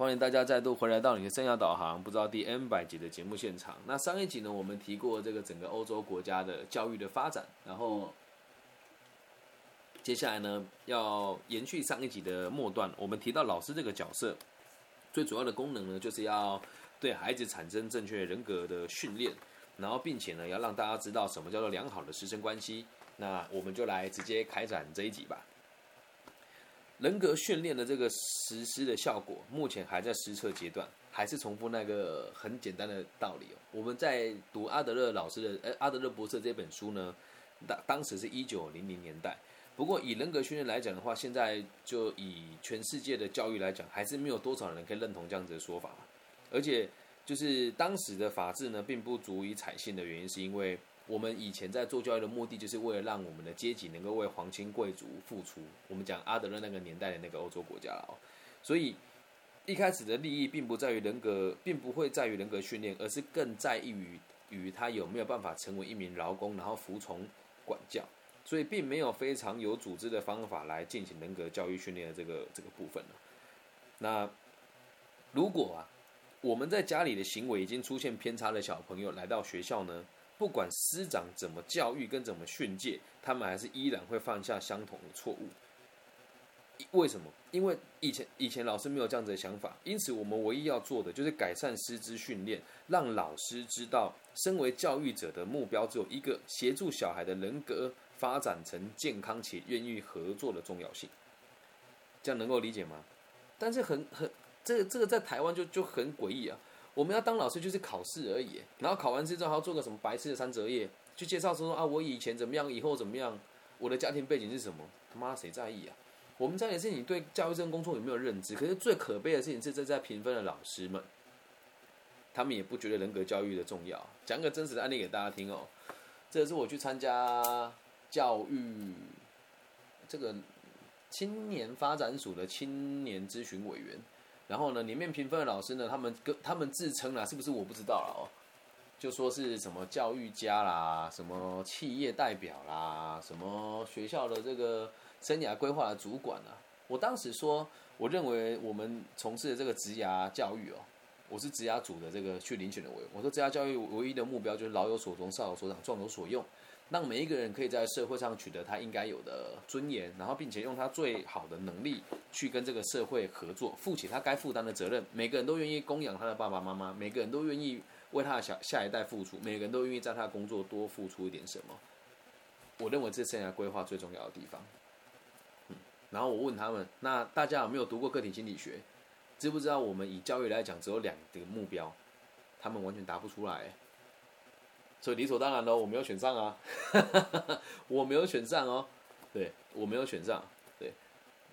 欢迎大家再度回来到你的生涯导航，不知道第 N 百集的节目现场。那上一集呢，我们提过这个整个欧洲国家的教育的发展，然后接下来呢，要延续上一集的末段，我们提到老师这个角色最主要的功能呢，就是要对孩子产生正确人格的训练，然后并且呢，要让大家知道什么叫做良好的师生关系。那我们就来直接开展这一集吧。人格训练的这个实施的效果，目前还在施测阶段，还是重复那个很简单的道理哦。我们在读阿德勒博士这本书呢，当时是1900年代。不过以人格训练来讲的话，现在就以全世界的教育来讲，还是没有多少人可以认同这样子的说法。而且就是当时的法制呢，并不足以采信的原因，是因为我们以前在做教育的目的，就是为了让我们的阶级能够为皇亲贵族付出。我们讲阿德勒那个年代的那个欧洲国家了哦，所以一开始的利益并不会在于人格训练，而是更在意于他有没有办法成为一名劳工，然后服从管教。所以并没有非常有组织的方法来进行人格教育训练的这个部分了。那如果啊，我们在家里的行为已经出现偏差的小朋友来到学校呢，不管师长怎么教育跟怎么训诫，他们还是依然会犯下相同的错误。为什么？因为以前老师没有这样子的想法，因此我们唯一要做的就是改善师资训练，让老师知道身为教育者的目标只有一个，协助小孩的人格发展成健康且愿意合作的重要性。这样能够理解吗？但是这个在台湾就很诡异啊。我们要当老师就是考试而已，然后考完试之后还要做个什么白痴的3折页，去介绍说啊，我以前怎么样，以后怎么样，我的家庭背景是什么？他妈谁在意啊？我们在意的是你对教育这份工作有没有认知。可是最可悲的事情是，这在评分的老师们，他们也不觉得人格教育的重要。讲个真实的案例给大家听哦，这是我去参加教育这个青年发展署的青年咨询委员。然后呢，里面评分的老师呢，他们自称啦，是不是我不知道啦哦，就说是什么教育家啦，什么企业代表啦，什么学校的这个生涯规划的主管啦。我当时说，我认为我们从事的这个职涯教育哦，我是职涯组的这个去遴选的委员。我说职涯教育唯一的目标就是老有所终，少有所长，壮有所用，让每一个人可以在社会上取得他应该有的尊严，然后并且用他最好的能力去跟这个社会合作，负起他该负担的责任。每个人都愿意供养他的爸爸妈妈，每个人都愿意为他的下一代付出，每个人都愿意在他的工作多付出一点什么。我认为这是生涯规划最重要的地方。然后我问他们，那大家有没有读过个体心理学？知不知道我们以教育来讲只有2个目标？他们完全答不出来欸。所以理所当然了，我没有选上啊我没有选上哦，对，我没有选上，对，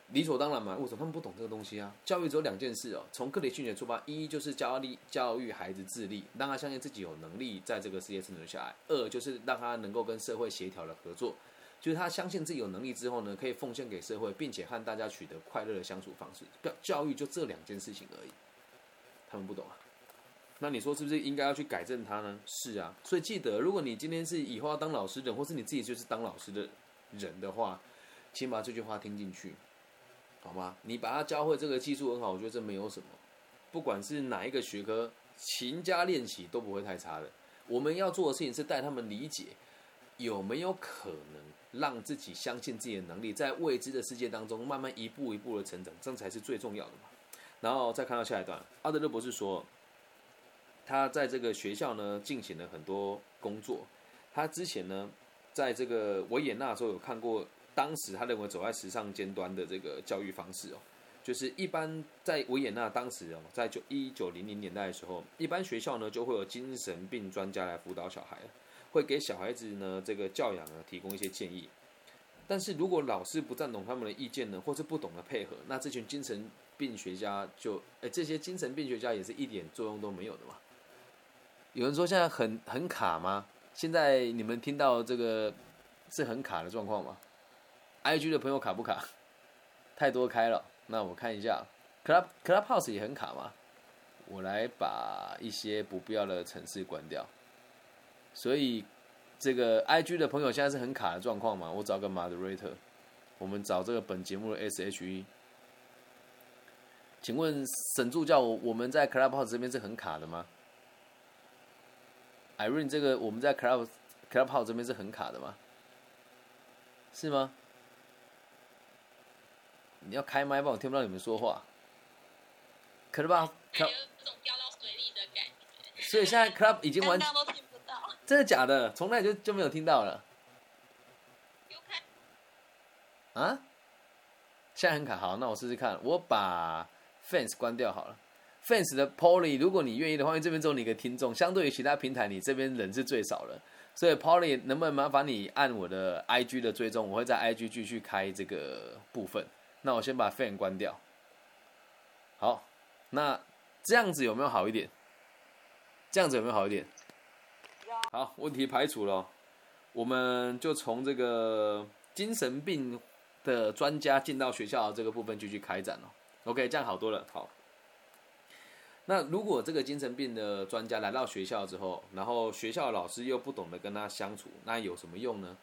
理所当然嘛。为什么他们不懂这个东西啊？教育只有2件事哦，从个体训练出发，一就是教育孩子自立，让他相信自己有能力在这个世界生存下来；2就是让他能够跟社会协调的合作，就是他相信自己有能力之后呢，可以奉献给社会，并且和大家取得快乐的相处方式。教育就这2件事情而已，他们不懂啊。那你说是不是应该要去改正它呢？是啊，所以记得，如果你今天是以后要当老师的人，或是你自己就是当老师的人的话，请把这句话听进去，好吗？你把他教会这个技术很好，我觉得这没有什么。不管是哪一个学科，勤加练习都不会太差的。我们要做的事情是带他们理解，有没有可能让自己相信自己的能力，在未知的世界当中慢慢一步一步的成长，这才是最重要的嘛。然后再看到下一段，阿德勒博士说，他在这个学校呢进行了很多工作。他之前呢，在这个维也纳的时候有看过，当时他认为走在时尚尖端的这个教育方式哦，就是一般在维也纳当时哦，在1900年代的时候，一般学校呢就会有精神病专家来辅导小孩，会给小孩子呢这个教养呢提供一些建议。但是如果老师不赞同他们的意见呢，或是不懂得配合，那这群精神病学家这些精神病学家也是一点作用都没有的嘛。有人说现在很卡吗？现在你们听到这个是很卡的状况吗 ？IG 的朋友卡不卡？太多开了，那我看一下 ，Clubhouse 也很卡吗？我来把一些不必要的程式关掉。所以这个 IG 的朋友现在是很卡的状况吗？我找个 moderator， 我们找这个本节目的 SHE。请问沈助教，我们在 Clubhouse 这边是很卡的吗 ？Irene， 这个我们在 Clubhouse 这边是很卡的吗？是吗？你要开麦吧，我听不到你们说话。Clubhouse 有一种掉到水里的感觉。所以现在 Club 已经完全都听不到。真的假的？从那里就没有听到了。啊？现在很卡，好，那我试试看，我把 Fans 关掉好了。Fans 的 Polly， 如果你愿意的话，因为这边只有你一个听众，相对于其他平台，你这边人是最少了，所以 Polly 能不能麻烦你按我的 IG 的追踪，我会在 IG 继续开这个部分。那我先把 Fan 关掉。好，那这样子有没有好一点？这样子有没有好一点？好，问题排除了，我们就从这个精神病的专家进到学校的这个部分继续开展哦。OK， 这样好多了。好，那如果这个精神病的专家来到学校之后，然后学校的老师又不懂得跟他相处，那有什么用呢？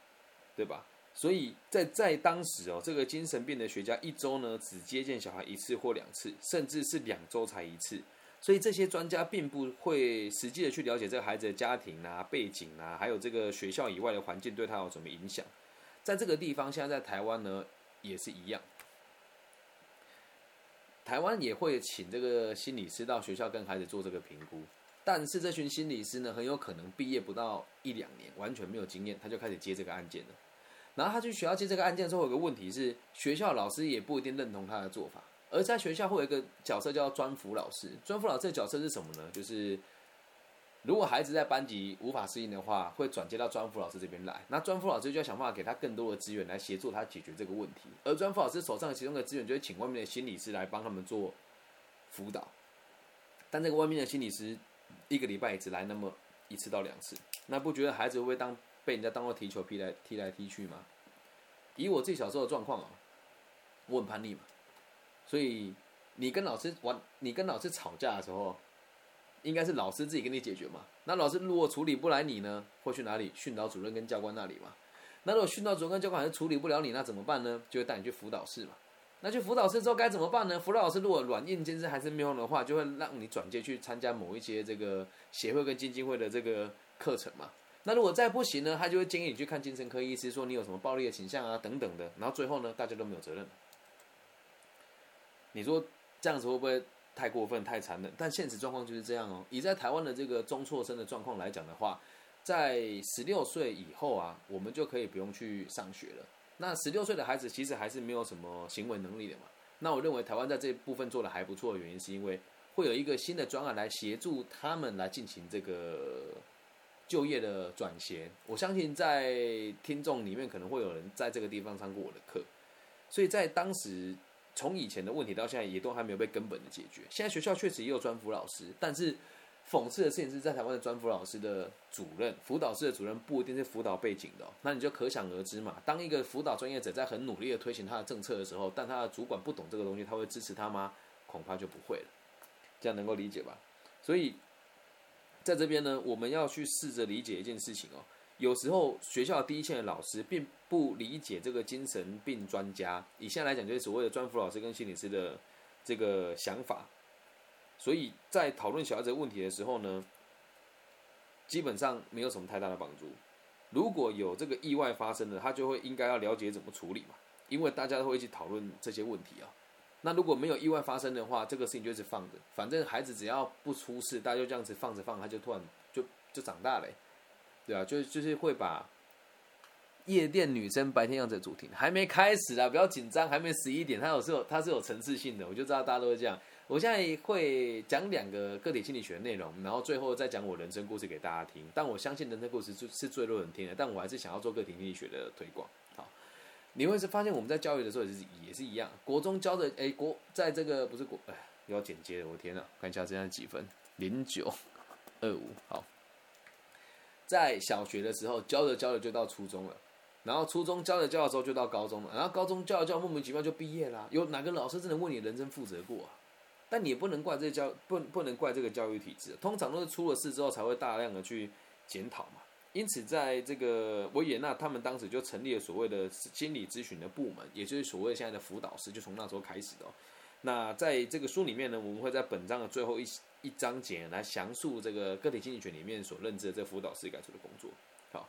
对吧？所以在当时哦，这个精神病的学家一周呢只接见小孩一次或两次，甚至是2周才一次。所以这些专家并不会实际的去了解这个孩子的家庭啊、背景啊，还有这个学校以外的环境对他有什么影响。在这个地方，现在在台湾呢也是一样，台湾也会请这个心理师到学校跟孩子做这个评估，但是这群心理师呢，很有可能毕业不到1-2年，完全没有经验，他就开始接这个案件了。然后他去学校接这个案件的时候，有个问题是，学校老师也不一定认同他的做法，而在学校会有一个角色叫专辅老师。专辅老师的角色是什么呢？就是如果孩子在班级无法适应的话，会转接到专辅老师这边来。那专辅老师就要想办法给他更多的资源来协助他解决这个问题。而专辅老师手上其中的资源，就会请外面的心理师来帮他们做辅导。但这个外面的心理师一个礼拜也只来那么1次到2次，那不觉得孩子会被人家当做踢球皮来踢来踢去吗？以我自己小时候的状况啊，我很叛逆嘛，所以你跟老师吵架的时候，应该是老师自己跟你解决嘛。那老师如果处理不来你呢，会去哪里？训导主任跟教官那里嘛。那如果训导主任跟教官还是处理不了你，那怎么办呢？就会带你去辅导室嘛。那去辅导室之后该怎么办呢？辅导老师如果软硬兼施还是没用的话，就会让你转介去参加某一些这个协会跟基金会的这个课程嘛。那如果再不行呢，他就会建议你去看精神科医师，说你有什么暴力的倾向啊等等的。然后最后呢，大家都没有责任。你说这样子会不会太过分、太残忍？但现实状况就是这样哦。以在台湾的这个中辍生的状况来讲的话，在16岁以后啊，我们就可以不用去上学了。那16岁的孩子其实还是没有什么行为能力的嘛。那我认为台湾在这部分做的还不错的原因，是因为会有一个新的专案来协助他们来进行这个就业的转衔。我相信在听众里面可能会有人在这个地方上过我的课，所以在当时。从以前的问题到现在也都还没有被根本的解决。现在学校确实也有专辅老师，但是讽刺的事情是在台湾的专辅老师的主任、辅导室的主任不一定是辅导背景的哦。那你就可想而知嘛，当一个辅导专业者在很努力的推行他的政策的时候，但他的主管不懂这个东西，他会支持他吗？恐怕就不会了。这样能够理解吧？所以在这边呢，我们要去试着理解一件事情哦。有时候学校第一线的老师并不理解这个精神病专家，以现在来讲就是所谓的专辅老师跟心理师的这个想法，所以在讨论小孩子的问题的时候呢，基本上没有什么太大的帮助。如果有这个意外发生的，他就会应该要了解怎么处理嘛，因为大家都会一起讨论这些问题啊。那如果没有意外发生的话，这个事情就是放着，反正孩子只要不出事，大家就这样子放着放着，他就突然就长大了欸。对啊，就是会把夜店女生白天样子的主题还没开始啦，不要紧张，还没11点，它是有层次性的，我就知道大家都会这样。我现在会讲2个个体心理学的内容，然后最后再讲我人生故事给大家听。但我相信人生故事是最多人听的，但我还是想要做个体心理学的推广。好，你会是发现我们在教育的时候也是一样，国中教的，在这个不是国，要剪接了，我天啊，看一下现在几分，09:25，好。在小学的时候教着教着就到初中了，然后初中教着教的时候就到高中了，然后高中教着教莫名其妙就毕业啦。有哪个老师真的为你人生负责过啊？但你也不能怪这个教育体制，通常都是出了事之后才会大量的去检讨嘛。因此，在这个维也纳，他们当时就成立了所谓的心理咨询的部门，也就是所谓现在的辅导室，就从那时候开始的哦。那在这个书里面呢，我们会在本章的最后一章节来详述这个个体心理学里面所认知的这辅导室改革的工作。好，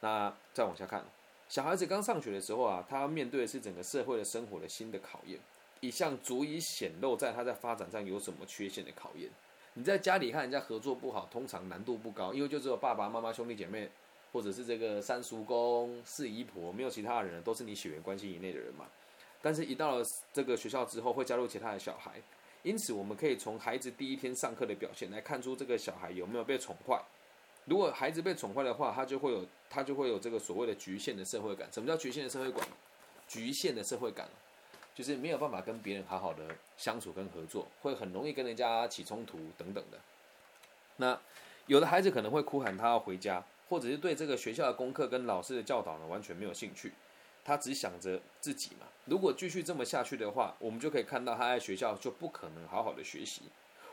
那再往下看，小孩子刚上学的时候啊，他面对的是整个社会的生活的新的考验，一项足以显露在他在发展上有什么缺陷的考验。你在家里看人家合作不好，通常难度不高，因为就只有爸爸妈妈、兄弟姐妹，或者是这个三叔公、四姨婆，没有其他人，都是你血缘关系以内的人嘛。但是，一到了这个学校之后，会加入其他的小孩，因此我们可以从孩子第一天上课的表现来看出这个小孩有没有被宠坏。如果孩子被宠坏的话，他就会有这个所谓的局限的社会感。什么叫局限的社会感？局限的社会感就是没有办法跟别人好好的相处跟合作，会很容易跟人家起冲突等等的。那有的孩子可能会哭喊他要回家，或者是对这个学校的功课跟老师的教导呢完全没有兴趣，他只想着自己嘛。如果继续这么下去的话，我们就可以看到他在学校就不可能好好的学习。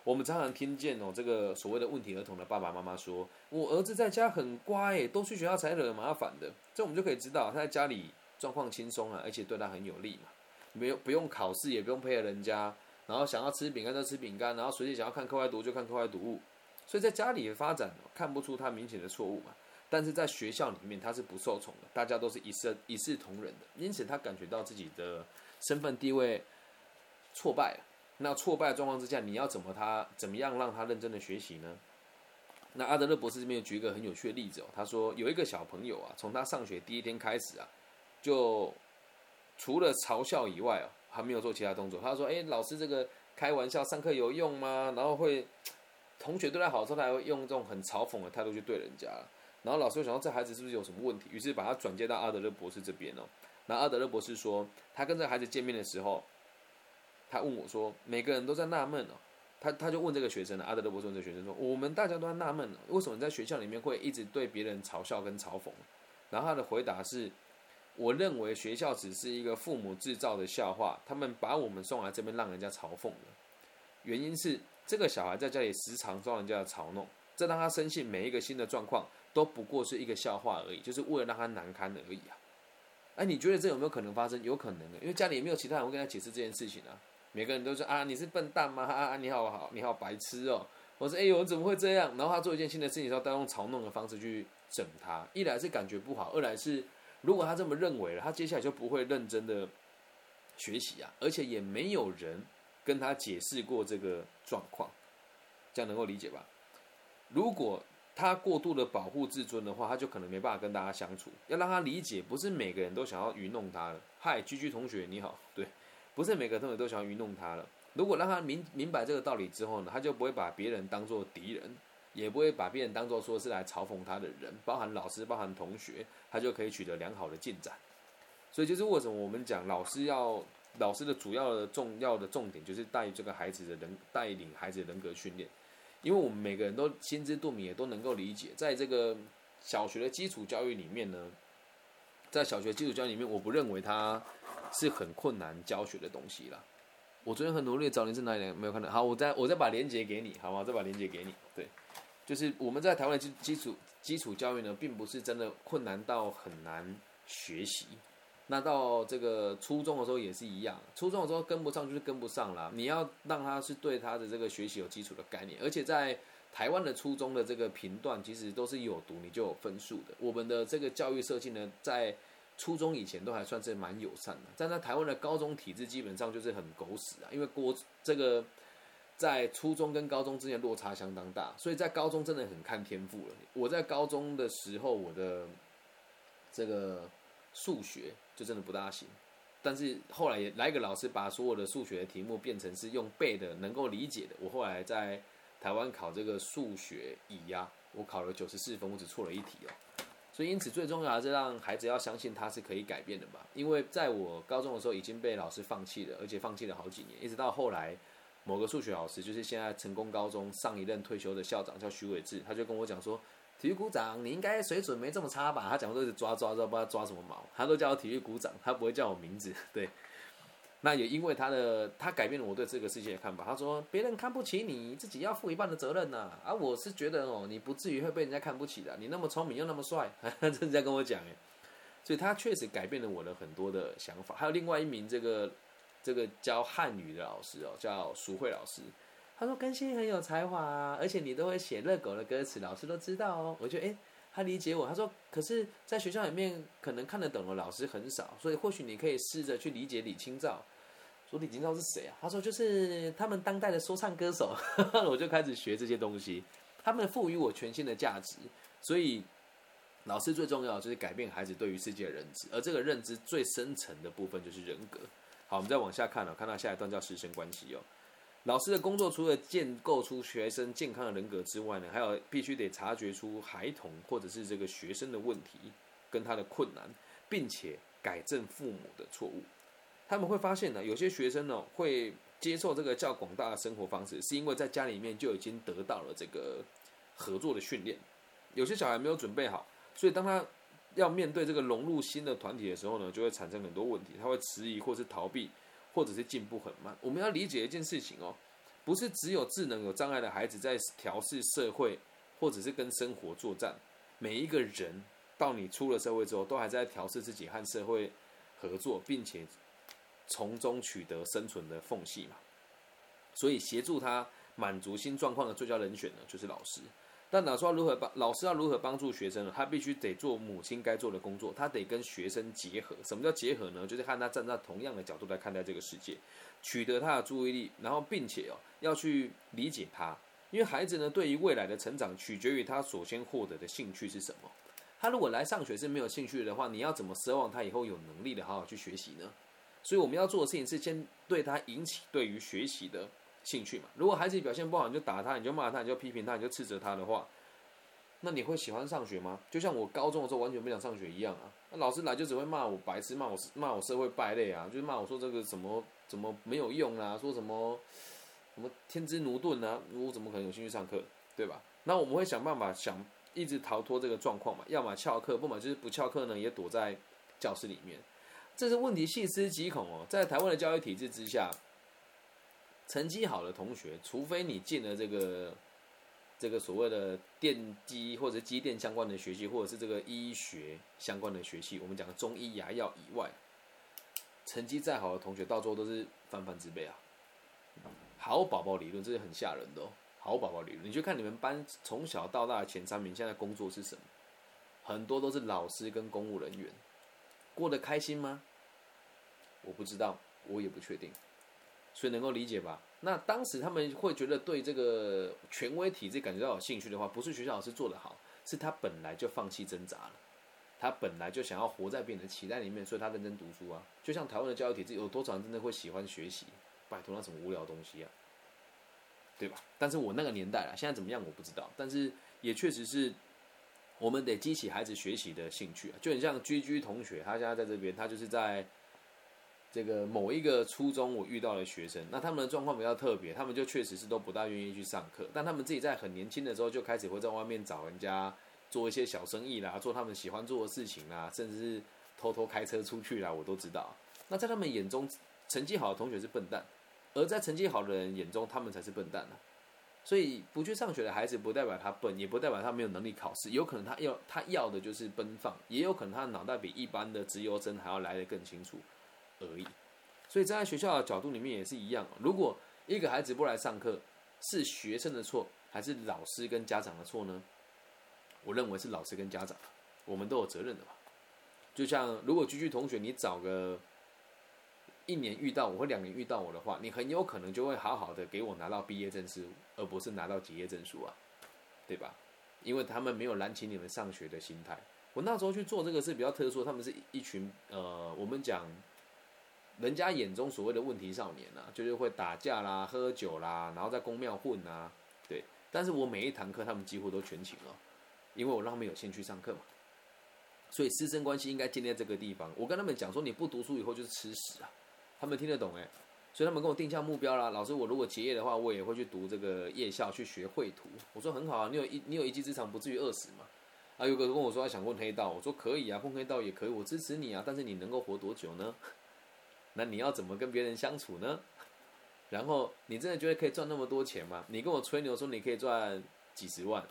我们常常听见这个所谓的问题儿童的爸爸妈妈说，我儿子在家很乖耶，都去学校才惹麻烦的。这我们就可以知道他在家里状况轻松啊，而且对他很有利嘛，没有不用考试，也不用配合人家，然后想要吃饼干就吃饼干，然后随即想要看课外读就看课外读物。所以在家里的发展看不出他明显的错误嘛，但是在学校里面他是不受宠的，大家都是一视同仁的，因此他感觉到自己的身份地位挫败了。那挫败的状况之下，你要怎么样让他认真的学习呢？那阿德勒博士这边举一个很有趣的例子，他说有一个小朋友啊，从他上学第一天开始啊，就除了嘲笑以外还没有做其他动作。他说老师这个开玩笑上课有用吗？然后会同学对他好的时候，他还会用这种很嘲讽的态度去对人家，然后老师就想到这孩子是不是有什么问题，于是把他转接到阿德勒博士这边然后阿德勒博士说，他跟这个孩子见面的时候，他问我说，每个人都在纳闷他就问这个学生阿德勒博士问这个学生说，我们大家都在纳闷为什么你在学校里面会一直对别人嘲笑跟嘲讽？然后他的回答是，我认为学校只是一个父母制造的笑话，他们把我们送来这边让人家嘲讽了。原因是这个小孩在家里时常遭人家的嘲弄，这让他深信每一个新的状况都不过是一个笑话而已，就是为了让他难堪而已啊。你觉得这有没有可能发生？有可能的，因为家里也没有其他人会跟他解释这件事情啊。每个人都说你是笨蛋吗？你好白痴哦。我说我怎么会这样？然后他做一件新的事情之后，他用嘲弄的方式去整他，一来是感觉不好，二来是，如果他这么认为了，他接下来就不会认真的学习啊，而且也没有人跟他解释过这个状况，这样能够理解吧？如果他过度的保护自尊的话，他就可能没办法跟大家相处。要让他理解，不是每个人都想要愚弄他了。嗨，居居同学你好，对，不是每个同学都想要愚弄他了。如果让他明白这个道理之后呢，他就不会把别人当作敌人，也不会把别人当作说是来嘲讽他的人，包含老师，包含同学，他就可以取得良好的进展。所以就是为什么我们讲老师的主要的重点就是带领孩子的人格训练，因为我们每个人都心知肚明，也都能够理解，在这个小学的基础教育里面呢，在小学基础教育里面，我不认为它是很困难教学的东西啦。我昨天很努力找你是哪里没有看到，好，我再把链接给你，好吗？再把链接给你，对。就是我们在台湾的基础教育呢，并不是真的困难到很难学习。那到这个初中的时候也是一样，初中的时候跟不上就是跟不上啦。你要让他是对他的这个学习有基础的概念，而且在台湾的初中的这个评断，其实都是有读你就有分数的。我们的这个教育设计呢，在初中以前都还算是蛮友善的，但在台湾的高中体制基本上就是很狗屎啊，因为这个，在初中跟高中之间落差相当大，所以在高中真的很看天赋了。我在高中的时候，我的这个数学就真的不大行，但是后来也来个老师把所有的数学题目变成是用背的能够理解的。我后来在台湾考这个数学乙啊，我考了94分，我只错了一题。所以因此最重要的是让孩子要相信他是可以改变的吧，因为在我高中的时候已经被老师放弃了，而且放弃了好几年，一直到后来。某个数学老师，就是现在成功高中上一任退休的校长叫徐伟志，他就跟我讲说，体育股长你应该水准没这么差吧？他讲说一直抓，不知道抓什么毛，他都叫我体育股长，他不会叫我名字。对，那也因为他改变了我对这个世界的看法。他说别人看不起你，自己要负一半的责任呐。我是觉得你不至于会被人家看不起的，你那么聪明又那么帅，他正在跟我讲。所以他确实改变了我的很多的想法。还有另外一名这个这个教汉语的老师哦，叫淑慧老师，他说甘心很有才华啊，而且你都会写热狗的歌词，老师都知道哦。我觉得他理解我，他说可是在学校里面可能看得懂的老师很少，所以或许你可以试着去理解李清照。说李清照是谁啊？他说就是他们当代的说唱歌手。我就开始学这些东西，他们赋予我全新的价值。所以老师最重要的就是改变孩子对于世界的认知，而这个认知最深层的部分就是人格。好，我们再往下看，看到下一段叫师生关系哦。老师的工作除了建构出学生健康的人格之外呢，还有必须得察觉出孩童或者是这个学生的问题跟他的困难，并且改正父母的错误。他们会发现呢，有些学生呢会接受这个较广大的生活方式，是因为在家里面就已经得到了这个合作的训练。有些小孩没有准备好，所以当他要面对这个融入新的团体的时候呢，就会产生很多问题，他会迟疑或是逃避，或者是进步很慢。我们要理解一件事情哦，不是只有智能有障碍的孩子在调适社会或者是跟生活作战，每一个人到你出了社会之后，都还在调适自己和社会合作，并且从中取得生存的缝隙嘛。所以协助他满足新状况的最佳人选呢，就是老师。但老师要如何帮助学生呢？他必须得做母亲该做的工作，他得跟学生结合。什么叫结合呢？就是和他站在同样的角度来看待这个世界，取得他的注意力，然后并且要去理解他。因为孩子呢，对于未来的成长取决于他首先获得的兴趣是什么。他如果来上学是没有兴趣的话，你要怎么奢望他以后有能力的好好去学习呢？所以我们要做的事情是先对他引起对于学习的兴趣嘛。如果孩子表现不好，你就打他，你就骂他，你就批评他，你就斥责他的话，那你会喜欢上学吗？就像我高中的时候完全不想上学一样啊。那老师来就只会骂我白痴，骂我社会败类啊，就是骂我说这个怎么没有用啊，说什么天之奴钝啊，我怎么可能有兴趣上课，对吧？那我们会想办法想一直逃脱这个状况嘛，要么翘课，不嘛就是不翘课呢也躲在教室里面。这是问题细思极恐哦。在台湾的教育体制之下，成绩好的同学，除非你进了这个所谓的电机或者机电相关的学系，或者是这个医学相关的学系，我们讲的中医牙药以外，成绩再好的同学到最后都是泛泛之辈啊。好宝宝理论，这是很吓人的哦。好宝宝理论，你去看你们班从小到大的前3名现在工作是什么？很多都是老师跟公务人员。过得开心吗？我不知道，我也不确定。所以能够理解吧？那当时他们会觉得对这个权威体制感觉到有兴趣的话，不是学校老师做得好，是他本来就放弃挣扎了，他本来就想要活在别人的期待里面，所以他认真读书啊。就像台湾的教育体制，有多少人真的会喜欢学习？拜托，那什么无聊的东西啊，对吧？但是我那个年代啦，现在怎么样我不知道，但是也确实是我们得激起孩子学习的兴趣啊。就很像GG同学，他现在在这边，他就是在这个某一个初中我遇到的学生，那他们的状况比较特别，他们就确实是都不大愿意去上课，但他们自己在很年轻的时候就开始会在外面找人家做一些小生意啦，做他们喜欢做的事情啦，甚至是偷偷开车出去啦，我都知道。那在他们眼中，成绩好的同学是笨蛋，而在成绩好的人眼中，他们才是笨蛋啊。所以不去上学的孩子不代表他笨，也不代表他没有能力考试，有可能他要的就是奔放，也有可能他的脑袋比一般的直邮生还要来得更清楚而已。所以在学校的角度里面也是一样，如果一个孩子不来上课，是学生的错还是老师跟家长的错呢？我认为是老师跟家长，我们都有责任的吧。就像如果GG同学你找个1年遇到我或2年遇到我的话，你很有可能就会好好的给我拿到毕业证书，而不是拿到结业证书啊，对吧？因为他们没有燃起你们上学的心态。我那时候去做这个是比较特殊，他们是一群我们讲人家眼中所谓的问题少年啊，就是会打架啦、喝酒啦，然后在公庙混啊，对。但是我每一堂课他们几乎都全勤哦，因为我让他们有兴趣上课嘛。所以师生关系应该建立在这个地方。我跟他们讲说，你不读书以后就是吃屎啊，他们听得懂。所以他们跟我定下目标啦，老师，我如果结业的话，我也会去读这个夜校去学绘图。我说很好啊，你有一技之长，不至于饿死嘛。啊，有个跟我说他想混黑道，我说可以啊，混黑道也可以，我支持你啊，但是你能够活多久呢？那你要怎么跟别人相处呢？然后你真的觉得可以赚那么多钱吗？你跟我吹牛说你可以赚几十万，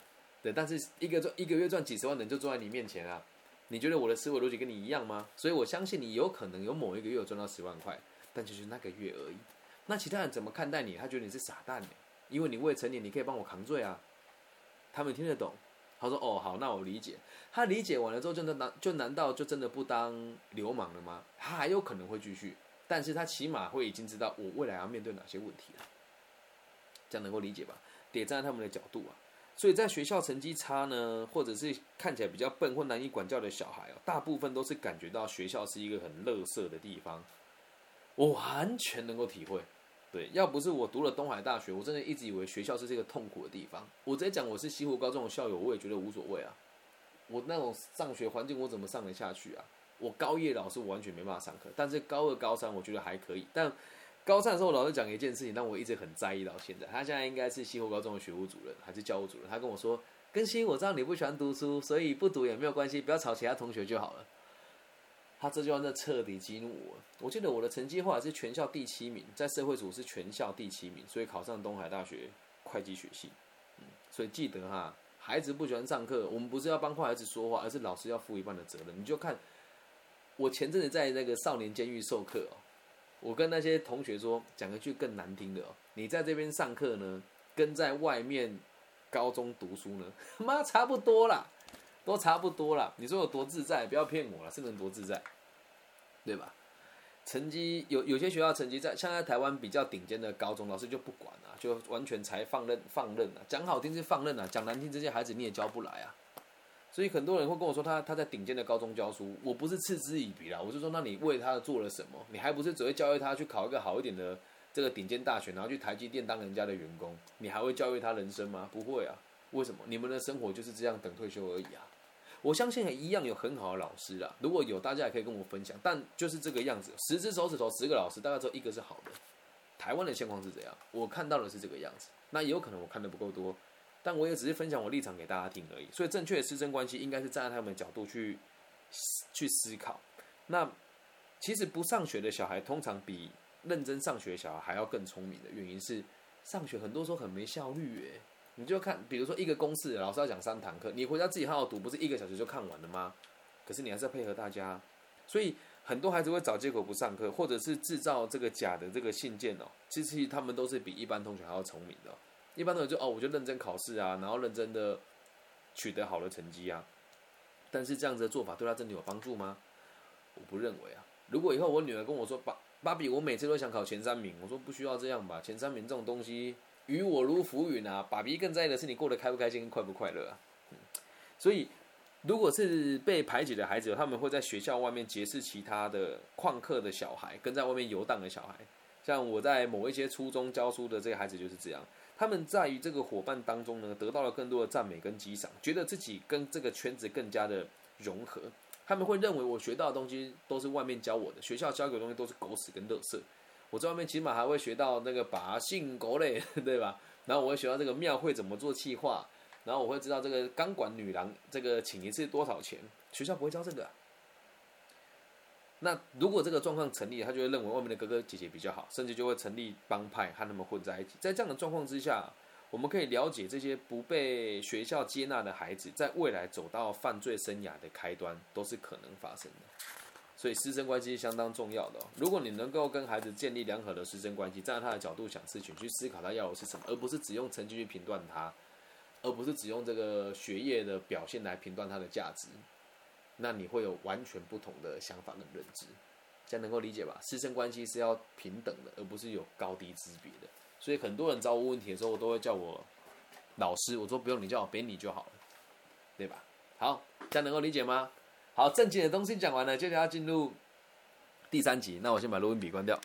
对，但是一个月赚几十万的人就坐在你面前啊，你觉得我的思维逻辑跟你一样吗？所以我相信你有可能有某一个月有赚到10万块，但就是那个月而已。那其他人怎么看待你？他觉得你是傻蛋，因为你未成年，你可以帮我扛罪啊。他们听得懂，他说哦好，那我理解。他理解完了之后就难道就真的不当流氓了吗？他还有可能会继续，但是他起码会已经知道我未来要面对哪些问题了。这样能够理解吧？得站在他们的角度啊。所以在学校成绩差呢，或者是看起来比较笨或难以管教的小孩哦，大部分都是感觉到学校是一个很垃圾的地方。我完全能够体会，对，要不是我读了东海大学，我真的一直以为学校是这个痛苦的地方。我直接讲我是西湖高中的校友，我也觉得无所谓啊。我那种上学环境，我怎么上得下去啊？我高一老师完全没办法上课，但是高二、高三我觉得还可以，但高三的时候，老师讲一件事情，让我一直很在意到现在。他现在应该是西湖高中的学务主任还是教务主任？他跟我说：“更新，我知道你不喜欢读书，所以不读也没有关系，不要吵其他同学就好了。”他这句话真的彻底激怒我。我记得我的成绩后来是全校第7名，在社会组是全校第7名，所以考上东海大学会计学系。所以记得哈，孩子不喜欢上课，我们不是要帮坏孩子说话，而是老师要负一半的责任。你就看我前阵子在那个少年监狱授课哦。我跟那些同学说，讲一句更难听的哦，你在这边上课呢，跟在外面高中读书呢，妈差不多啦，都差不多啦。你说有多自在？不要骗我啦，是能多自在，对吧？成绩有些学校成绩在像在台湾比较顶尖的高中，老师就不管啦，就完全才放任啦。讲好听是放任啦，讲难听这些孩子你也教不来啊。所以很多人会跟我说他在顶尖的高中教书，我不是嗤之以鼻啦，我就说那你为他做了什么？你还不是只会教育他去考一个好一点的这个顶尖大学，然后去台积电当人家的员工，你还会教育他人生吗？不会啊，为什么？你们的生活就是这样等退休而已啊。我相信一样有很好的老师啦，如果有大家也可以跟我分享，但就是这个样子，10只手指头10个老师大概只有1个是好的。台湾的现况是怎样？我看到的是这个样子，那也有可能我看的不够多。但我也只是分享我立场给大家听而已，所以正确的师生关系应该是站在他们的角度去思考。那其实不上学的小孩通常比认真上学的小孩还要更聪明的原因是，上学很多时候很没效率耶。你就看，比如说一个公式老师要讲3堂课，你回家自己好好读，不是1个小时就看完了吗？可是你还是要配合大家，所以很多孩子会找借口不上课，或者是制造这个假的这个信件哦。其实他们都是比一般同学还要聪明的哦。一般都有就哦，我就认真考试啊，然后认真的取得好的成绩啊。但是这样子的做法对他真的有帮助吗？我不认为啊。如果以后我女儿跟我说，爸比，我每次都想考前3名，我说不需要这样吧，前3名这种东西于我如浮云啊。爸比更在意的是你过得开不开心、快不快乐啊。所以，如果是被排挤的孩子，他们会在学校外面结识其他的旷课的小孩，跟在外面游荡的小孩。像我在某一些初中教书的这个孩子就是这样。他们在于这个伙伴当中呢，得到了更多的赞美跟激赏，觉得自己跟这个圈子更加的融合。他们会认为我学到的东西都是外面教我的，学校教给我的东西都是狗屎跟垃圾。我在外面起码还会学到那个把性狗类，对吧？然后我会学到这个庙会怎么做企划，然后我会知道这个钢管女郎这个请一次多少钱，学校不会教这个啊。那如果这个状况成立，他就会认为外面的哥哥姐姐比较好，甚至就会成立帮派和他们混在一起。在这样的状况之下，我们可以了解这些不被学校接纳的孩子，在未来走到犯罪生涯的开端都是可能发生的。所以师生关系相当重要的哦。如果你能够跟孩子建立良好的师生关系，站在他的角度想事情，去思考他要的是什么，而不是只用成绩去评断他，而不是只用这个学业的表现来评断他的价值。那你会有完全不同的想法跟认知，这样能够理解吧？师生关系是要平等的，而不是有高低之别的。所以很多人找我问题的时候，我都会叫我老师，我说不用你叫我别你就好了，对吧？好，这样能够理解吗？好，正经的东西讲完了，接着要进入第3集。那我先把录音笔关掉。